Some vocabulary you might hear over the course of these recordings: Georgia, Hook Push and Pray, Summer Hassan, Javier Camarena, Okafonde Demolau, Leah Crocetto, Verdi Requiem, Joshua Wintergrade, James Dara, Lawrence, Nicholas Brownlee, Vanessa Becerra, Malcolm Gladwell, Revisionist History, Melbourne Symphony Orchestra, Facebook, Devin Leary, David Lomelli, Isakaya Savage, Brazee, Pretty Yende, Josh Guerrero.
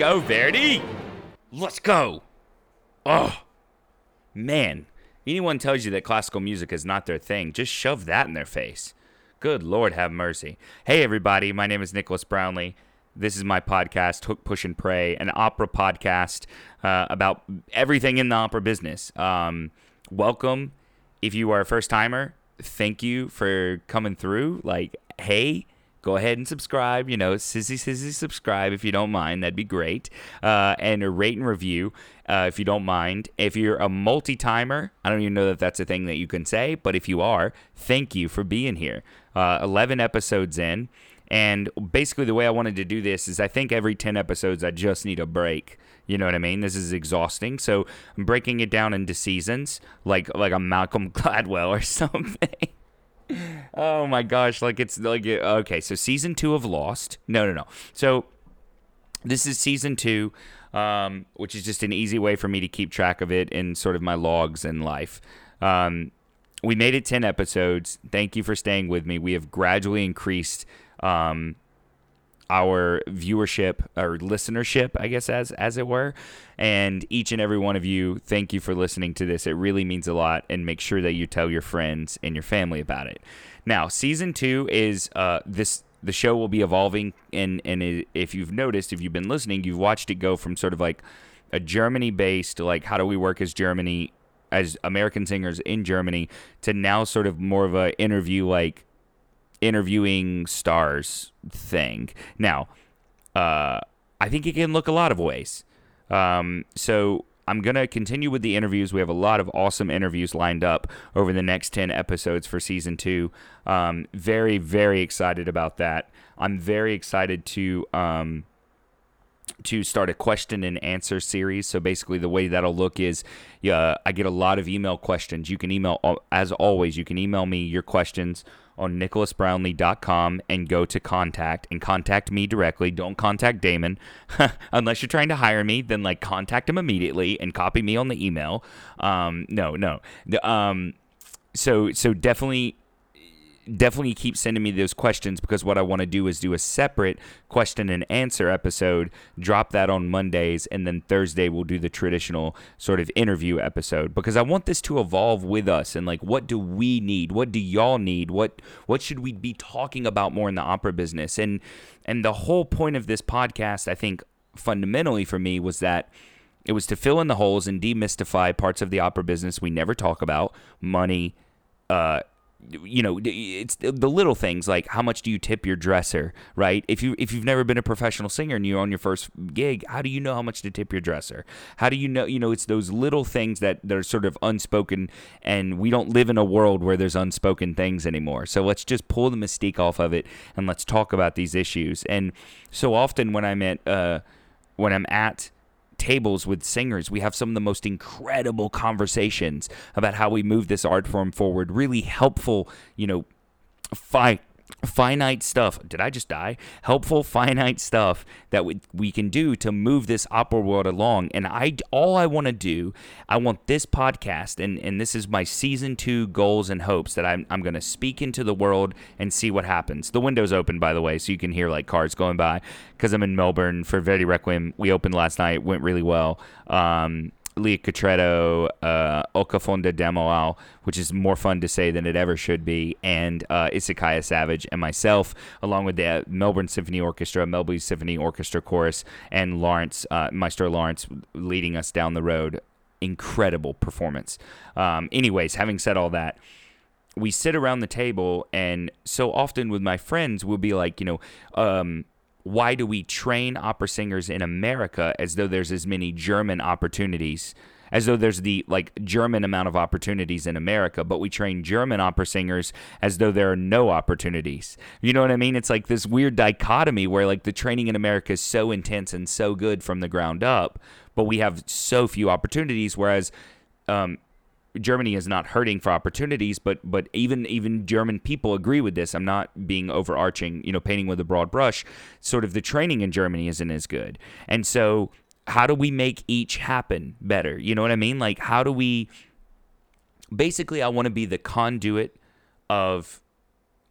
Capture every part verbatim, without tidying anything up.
go, Verdi! Let's go! Oh, man. Anyone tells you that classical music is not their thing, just shove that in their face. Good Lord, have mercy. Hey, everybody. My name is Nicholas Brownlee. This is my podcast, Hook, Push, and Pray, an opera podcast uh, about everything in the opera business. Um, welcome. If you are a first-timer, thank you for coming through. Like, hey, go ahead and subscribe. You know, sissy, sissy, subscribe if you don't mind. That'd be great. Uh, and rate and review uh, if you don't mind. If you're a multi-timer, I don't even know that that's a thing that you can say, but if you are, thank you for being here. Uh, eleven episodes in. And basically the way I wanted to do this is I think every ten episodes I just need a break. You know what I mean? This is exhausting. So I'm breaking it down into seasons like like a Malcolm Gladwell or something. Oh my gosh, like it's like okay, so season two of Lost. No, no, no. So this is season two, um, which is just an easy way for me to keep track of it in sort of my logs in life. Um, we made it ten episodes. Thank you for staying with me. We have gradually increased Um, our viewership or listenership, I guess, as as it were. And each and every one of you, thank you for listening to this. It really means a lot. And make sure that you tell your friends and your family about it. Now, season two is uh, this. The show will be evolving. And, and it, if you've noticed, if you've been listening, you've watched it go from sort of like a Germany-based, like how do we work as Germany, as American singers in Germany, to now sort of more of a interview like interviewing stars thing. Now, uh, I think it can look a lot of ways. Um, so I'm going to continue with the interviews. We have a lot of awesome interviews lined up over the next ten episodes for season two. Um, very, very excited about that. I'm very excited to um, to start a question and answer series. So basically the way that'll look is yeah, I get a lot of email questions. You can email, as always, you can email me your questions on nicholas brownlee dot com and go to contact and contact me directly. Don't contact Damon unless you're trying to hire me, then like contact him immediately and copy me on the email. Um, no, no. Um, so, so definitely, definitely keep sending me those questions because what I want to do is do a separate question and answer episode, drop that on Mondays, and then Thursday we'll do the traditional sort of interview episode because I want this to evolve with us and like what do we need? What do y'all need? What what should we be talking about more in the opera business? And and the whole point of this podcast, I think fundamentally for me, was that it was to fill in the holes and demystify parts of the opera business we never talk about, money, uh you know, it's the little things like how much do you tip your dresser, right? If you, if you've never been a professional singer and you're on your first gig, how do you know how much to tip your dresser? How do you know, you know, it's those little things that they're sort of unspoken and we don't live in a world where there's unspoken things anymore. So let's just pull the mystique off of it and let's talk about these issues. And so often when I'm at, uh, when I'm at, tables with singers, we have some of the most incredible conversations about how we move this art form forward. Really helpful, you know, fi- finite stuff. Did I just die? Helpful, finite stuff that we, we can do to move this opera world along. And I, all I want to do, I want this podcast, and, and this is my season two goals and hopes that I'm, I'm going to speak into the world and see what happens. The window's open, by the way, so you can hear like cars going by. Because I'm in Melbourne for Verdi Requiem. We opened last night. Went really well. Um, Leah Crocetto, uh, Okafonde Demolau, which is more fun to say than it ever should be, and uh, Isakaya Savage and myself, along with the Melbourne Symphony Orchestra, Melbourne Symphony Orchestra Chorus, and Lawrence, uh, Maestro Lawrence, leading us down the road. Incredible performance. Um, anyways, having said all that, we sit around the table, and so often with my friends, we'll be like, you know, um, why do we train opera singers in America as though there's as many German opportunities, as though there's the like German amount of opportunities in America, but we train German opera singers as though there are no opportunities? You know what I mean? It's like this weird dichotomy where like the training in America is so intense and so good from the ground up, but we have so few opportunities, whereas um, Germany is not hurting for opportunities, but but even even German people agree with this. I'm not being overarching, you know, painting with a broad brush. Sort of the training in Germany isn't as good. And so how do we make each happen better? You know what I mean? Like how do we – basically I want to be the conduit of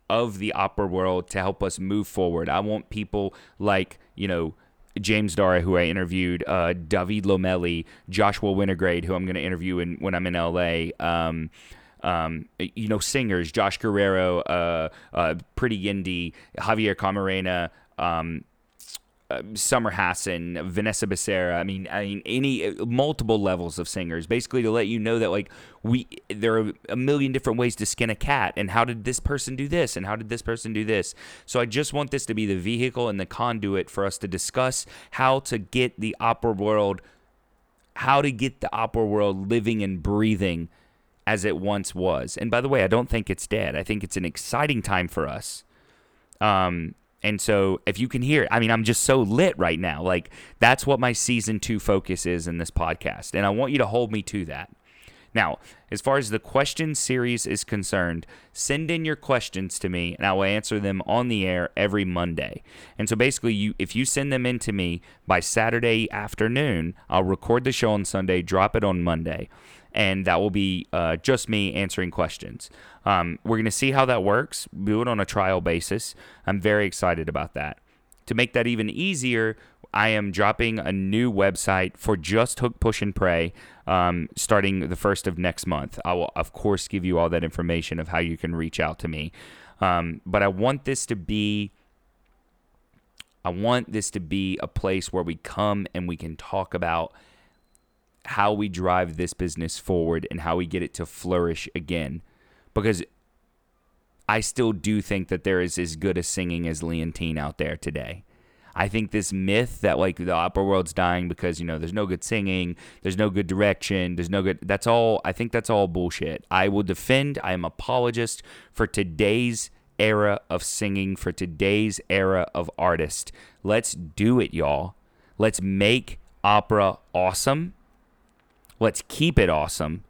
of the opera world to help us move forward. I want people like, you know – James Dara, who I interviewed, uh, David Lomelli, Joshua Wintergrade, who I'm going to interview in, when I'm in L A, um, um, you know, singers, Josh Guerrero, uh, uh, Pretty Yende, Javier Camarena, um, Uh, Summer Hassan, Vanessa Becerra. I mean, I mean, any uh, multiple levels of singers, basically to let you know that like we, there are a million different ways to skin a cat, and how did this person do this, and how did this person do this. So I just want this to be the vehicle and the conduit for us to discuss how to get the opera world, how to get the opera world living and breathing as it once was. And by the way, I don't think it's dead. I think it's an exciting time for us. Um, And so if you can hear it, I mean, I'm just so lit right now. Like, that's what my season two focus is in this podcast. And I want you to hold me to that. Now, as far as the question series is concerned, send in your questions to me and I will answer them on the air every Monday. And so basically, you if you send them in to me by Saturday afternoon, I'll record the show on Sunday, drop it on Monday. And that will be uh, just me answering questions. Um, we're going to see how that works. Do it on a trial basis. I'm very excited about that. To make that even easier, I am dropping a new website for just Hook, Push, and Pray um, starting the first of next month. I will, of course, give you all that information of how you can reach out to me. Um, but I want this to be... I want this to be a place where we come and we can talk about how we drive this business forward and how we get it to flourish again. Because I still do think that there is as good a singing as Leontine out there today. I think this myth that like the opera world's dying because, you know, there's no good singing, there's no good direction, there's no good, that's all, I think that's all bullshit. I will defend, I am apologist for today's era of singing, for today's era of artists. Let's do it, y'all. Let's make opera awesome. Let's keep it awesome,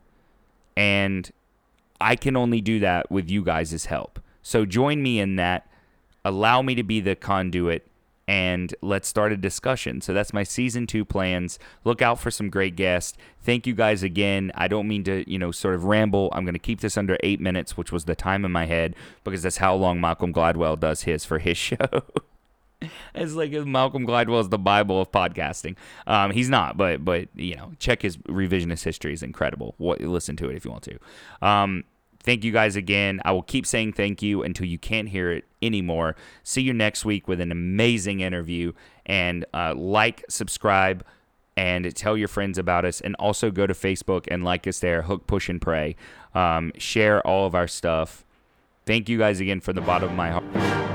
and I can only do that with you guys' help. So join me in that. Allow me to be the conduit, and let's start a discussion. So that's my season two plans. Look out for some great guests. Thank you guys again. I don't mean to, you know, sort of ramble. I'm going to keep this under eight minutes, which was the time in my head, because that's how long Malcolm Gladwell does his for his show. It's like Malcolm Gladwell is the Bible of podcasting. Um, he's not, but but you know, check his Revisionist History is incredible. What, listen to it if you want to. Um, thank you guys again. I will keep saying thank you until you can't hear it anymore. See you next week with an amazing interview. And uh, like, subscribe, and tell your friends about us. And also go to Facebook and like us there. Hook, Push, and Pray. Um, share all of our stuff. Thank you guys again from the bottom of my heart.